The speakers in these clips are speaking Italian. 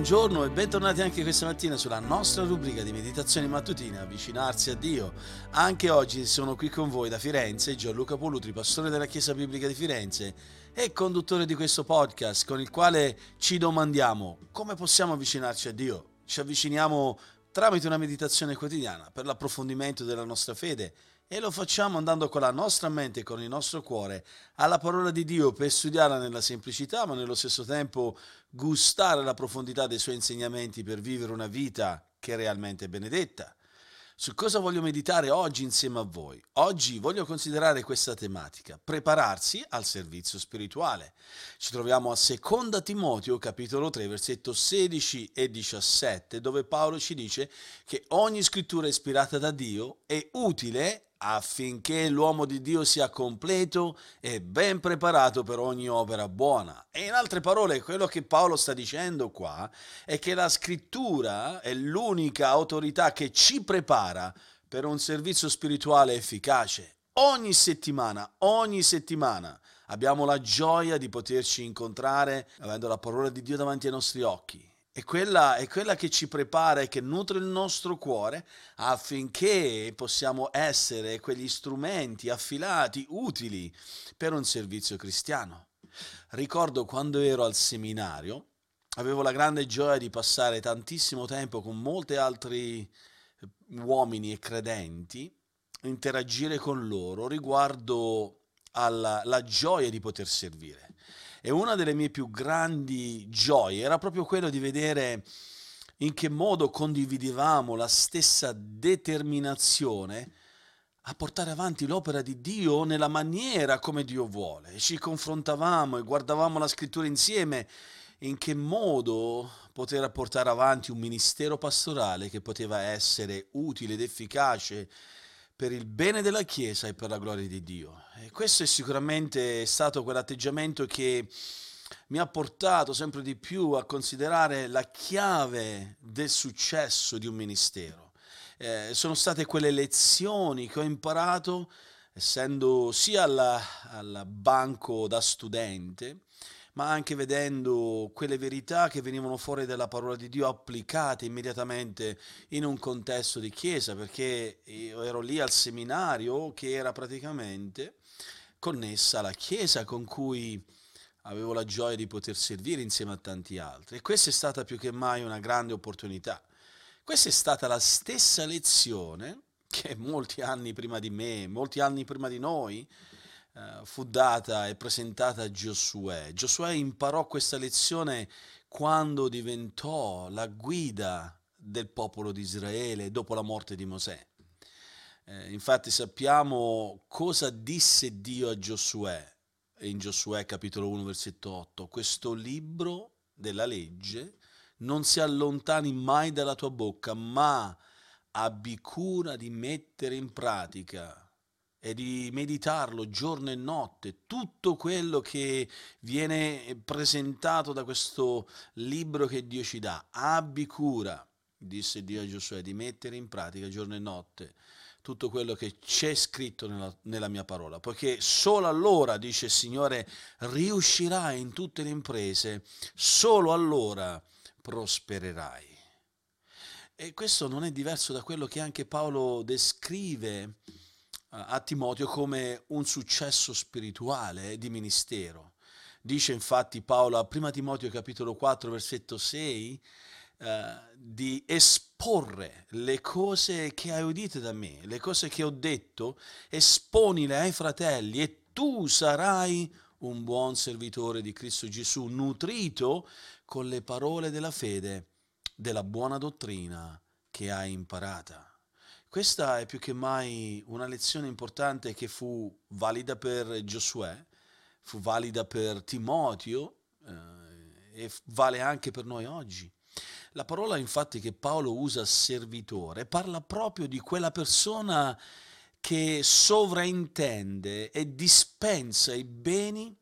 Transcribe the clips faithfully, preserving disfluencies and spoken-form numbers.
Buongiorno e bentornati anche questa mattina sulla nostra rubrica di meditazioni mattutine, avvicinarsi a Dio. Anche oggi sono qui con voi da Firenze Gianluca Polutri, pastore della Chiesa Biblica di Firenze e conduttore di questo podcast con il quale ci domandiamo come possiamo avvicinarci a Dio. Ci avviciniamo tramite una meditazione quotidiana per l'approfondimento della nostra fede e lo facciamo andando con la nostra mente e con il nostro cuore alla parola di Dio per studiarla nella semplicità, ma nello stesso tempo gustare la profondità dei suoi insegnamenti per vivere una vita che è realmente benedetta. Su cosa voglio meditare oggi insieme a voi? Oggi voglio considerare questa tematica, prepararsi al servizio spirituale. Ci troviamo a seconda Timoteo capitolo tre, versetto sedici e diciassette, dove Paolo ci dice che ogni scrittura ispirata da Dio è utile affinché l'uomo di Dio sia completo e ben preparato per ogni opera buona. E in altre parole, quello che Paolo sta dicendo qua è che la scrittura è l'unica autorità che ci prepara per un servizio spirituale efficace. Ogni settimana, ogni settimana abbiamo la gioia di poterci incontrare avendo la parola di Dio davanti ai nostri occhi. E quella è quella che ci prepara e che nutre il nostro cuore affinché possiamo essere quegli strumenti affilati, utili per un servizio cristiano. Ricordo quando ero al seminario, avevo la grande gioia di passare tantissimo tempo con molti altri uomini e credenti, interagire con loro riguardo alla la gioia di poter servire. E una delle mie più grandi gioie era proprio quello di vedere in che modo condividevamo la stessa determinazione a portare avanti l'opera di Dio nella maniera come Dio vuole. Ci confrontavamo e guardavamo la scrittura insieme in che modo poter portare avanti un ministero pastorale che poteva essere utile ed efficace per il bene della Chiesa e per la gloria di Dio. E questo è sicuramente stato quell'atteggiamento che mi ha portato sempre di più a considerare la chiave del successo di un ministero. Eh, sono state quelle lezioni che ho imparato, essendo sia al banco da studente, ma anche vedendo quelle verità che venivano fuori dalla parola di Dio applicate immediatamente in un contesto di chiesa, perché io ero lì al seminario che era praticamente connessa alla chiesa con cui avevo la gioia di poter servire insieme a tanti altri. E questa è stata più che mai una grande opportunità. Questa è stata la stessa lezione che molti anni prima di me, molti anni prima di noi, Uh, fu data e presentata a Giosuè. Giosuè imparò questa lezione quando diventò la guida del popolo di Israele dopo la morte di Mosè. Eh, infatti sappiamo cosa disse Dio a Giosuè in Giosuè capitolo uno versetto otto: questo libro della legge non si allontani mai dalla tua bocca, ma abbi cura di mettere in pratica e di meditarlo giorno e notte, tutto quello che viene presentato da questo libro che Dio ci dà. Abbi cura, disse Dio a Giosuè, di mettere in pratica giorno e notte tutto quello che c'è scritto nella, nella mia parola, poiché solo allora, dice il Signore, riuscirai in tutte le imprese, solo allora prospererai. E questo non è diverso da quello che anche Paolo descrive a Timoteo come un successo spirituale di ministero. Dice infatti Paolo a primo Timoteo capitolo quattro versetto sei eh, di esporre le cose che hai udite da me, le cose che ho detto, esponile ai fratelli e tu sarai un buon servitore di Cristo Gesù, nutrito con le parole della fede, della buona dottrina che hai imparata. Questa è più che mai una lezione importante che fu valida per Giosuè, fu valida per Timoteo eh, e vale anche per noi oggi. La parola infatti che Paolo usa, servitore, parla proprio di quella persona che sovraintende e dispensa i beni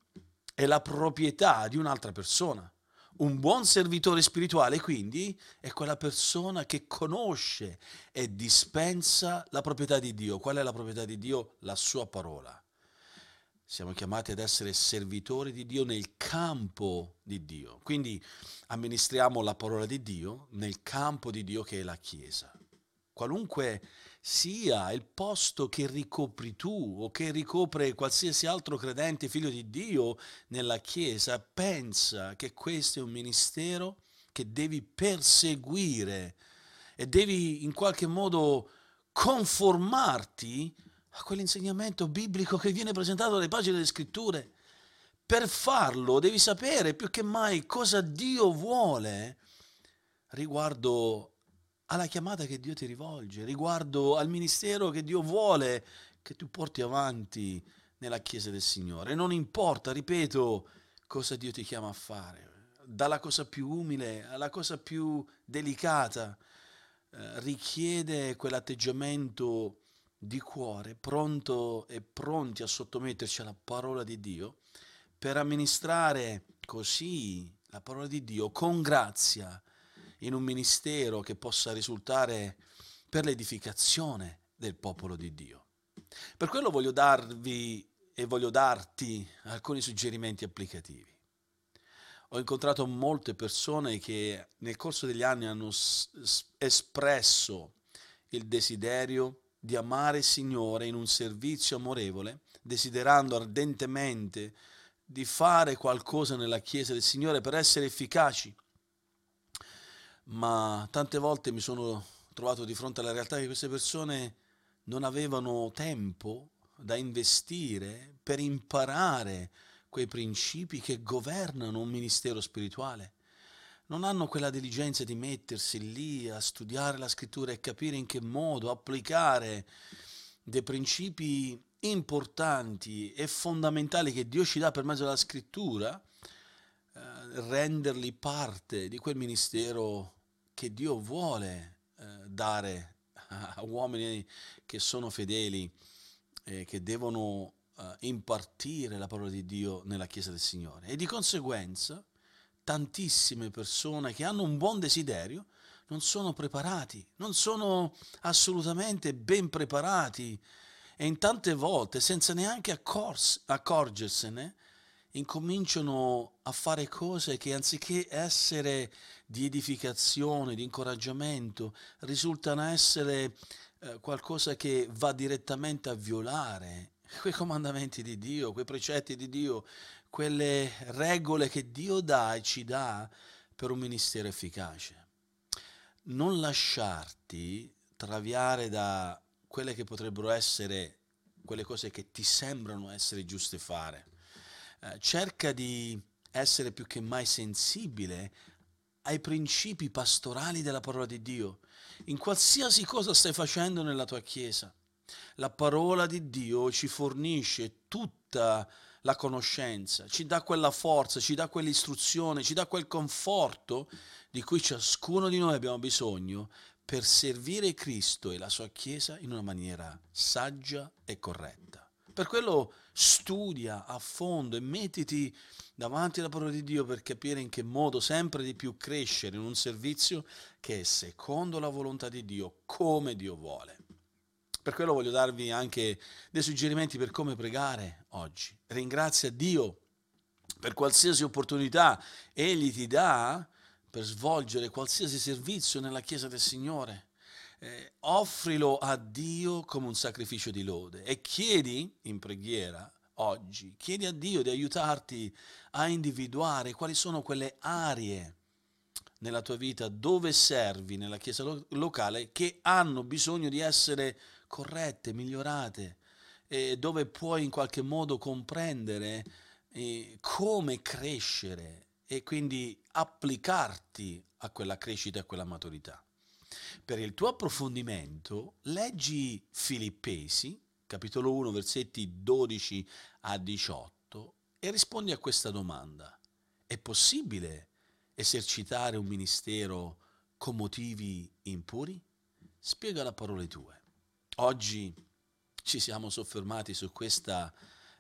e la proprietà di un'altra persona. Un buon servitore spirituale, quindi, è quella persona che conosce e dispensa la proprietà di Dio. Qual è la proprietà di Dio? La sua parola. Siamo chiamati ad essere servitori di Dio nel campo di Dio. Quindi amministriamo la parola di Dio nel campo di Dio che è la Chiesa. Qualunque sia il posto che ricopri tu o che ricopre qualsiasi altro credente figlio di Dio nella Chiesa, pensa che questo è un ministero che devi perseguire e devi in qualche modo conformarti a quell'insegnamento biblico che viene presentato dalle pagine delle Scritture. Per farlo devi sapere più che mai cosa Dio vuole riguardo alla chiamata che Dio ti rivolge, riguardo al ministero che Dio vuole che tu porti avanti nella Chiesa del Signore. Non importa, ripeto, cosa Dio ti chiama a fare, dalla cosa più umile alla cosa più delicata, eh, richiede quell'atteggiamento di cuore, pronto e pronti a sottometterci alla parola di Dio, per amministrare così la parola di Dio con grazia in un ministero che possa risultare per l'edificazione del popolo di Dio. Per quello voglio darvi e voglio darti alcuni suggerimenti applicativi. Ho incontrato molte persone che nel corso degli anni hanno espresso il desiderio di amare il Signore in un servizio amorevole, desiderando ardentemente di fare qualcosa nella Chiesa del Signore per essere efficaci. Ma tante volte mi sono trovato di fronte alla realtà che queste persone non avevano tempo da investire per imparare quei principi che governano un ministero spirituale. Non hanno quella diligenza di mettersi lì a studiare la Scrittura e capire in che modo applicare dei principi importanti e fondamentali che Dio ci dà per mezzo della Scrittura, eh, renderli parte di quel ministero che Dio vuole eh, dare a uomini che sono fedeli e che devono eh, impartire la parola di Dio nella Chiesa del Signore. E di conseguenza tantissime persone che hanno un buon desiderio non sono preparati, non sono assolutamente ben preparati e in tante volte, senza neanche accors- accorgersene, incominciano a fare cose che anziché essere di edificazione, di incoraggiamento, risultano essere eh, qualcosa che va direttamente a violare quei comandamenti di Dio, quei precetti di Dio, quelle regole che Dio dà e ci dà per un ministero efficace. Non lasciarti traviare da quelle che potrebbero essere quelle cose che ti sembrano essere giuste fare. Eh, cerca di essere più che mai sensibile ai principi pastorali della parola di Dio. In qualsiasi cosa stai facendo nella tua chiesa, la parola di Dio ci fornisce tutta la conoscenza, ci dà quella forza, ci dà quell'istruzione, ci dà quel conforto di cui ciascuno di noi abbiamo bisogno per servire Cristo e la sua Chiesa in una maniera saggia e corretta. Per quello studia a fondo e mettiti davanti alla parola di Dio per capire in che modo sempre di più crescere in un servizio che è secondo la volontà di Dio, come Dio vuole. Per quello voglio darvi anche dei suggerimenti per come pregare oggi. Ringrazia Dio per qualsiasi opportunità Egli ti dà per svolgere qualsiasi servizio nella Chiesa del Signore. Eh, offrilo a Dio come un sacrificio di lode e chiedi in preghiera oggi, chiedi a Dio di aiutarti a individuare quali sono quelle aree nella tua vita dove servi nella Chiesa lo- locale che hanno bisogno di essere corrette, migliorate, e dove puoi in qualche modo comprendere eh, come crescere e quindi applicarti a quella crescita e a quella maturità. Per il tuo approfondimento leggi Filippesi, capitolo uno, versetti dodici a diciotto, e rispondi a questa domanda. È possibile esercitare un ministero con motivi impuri? Spiega la parola tua. Oggi ci siamo soffermati su questa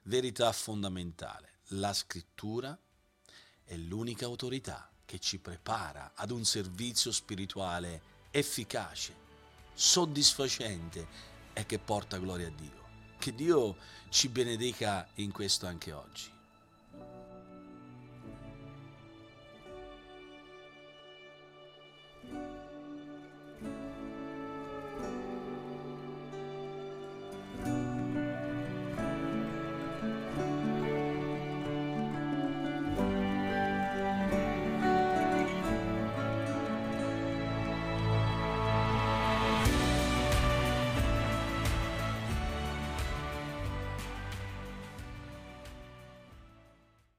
verità fondamentale. La Scrittura è l'unica autorità che ci prepara ad un servizio spirituale efficace, soddisfacente e che porta gloria a Dio. Che Dio ci benedica in questo anche oggi.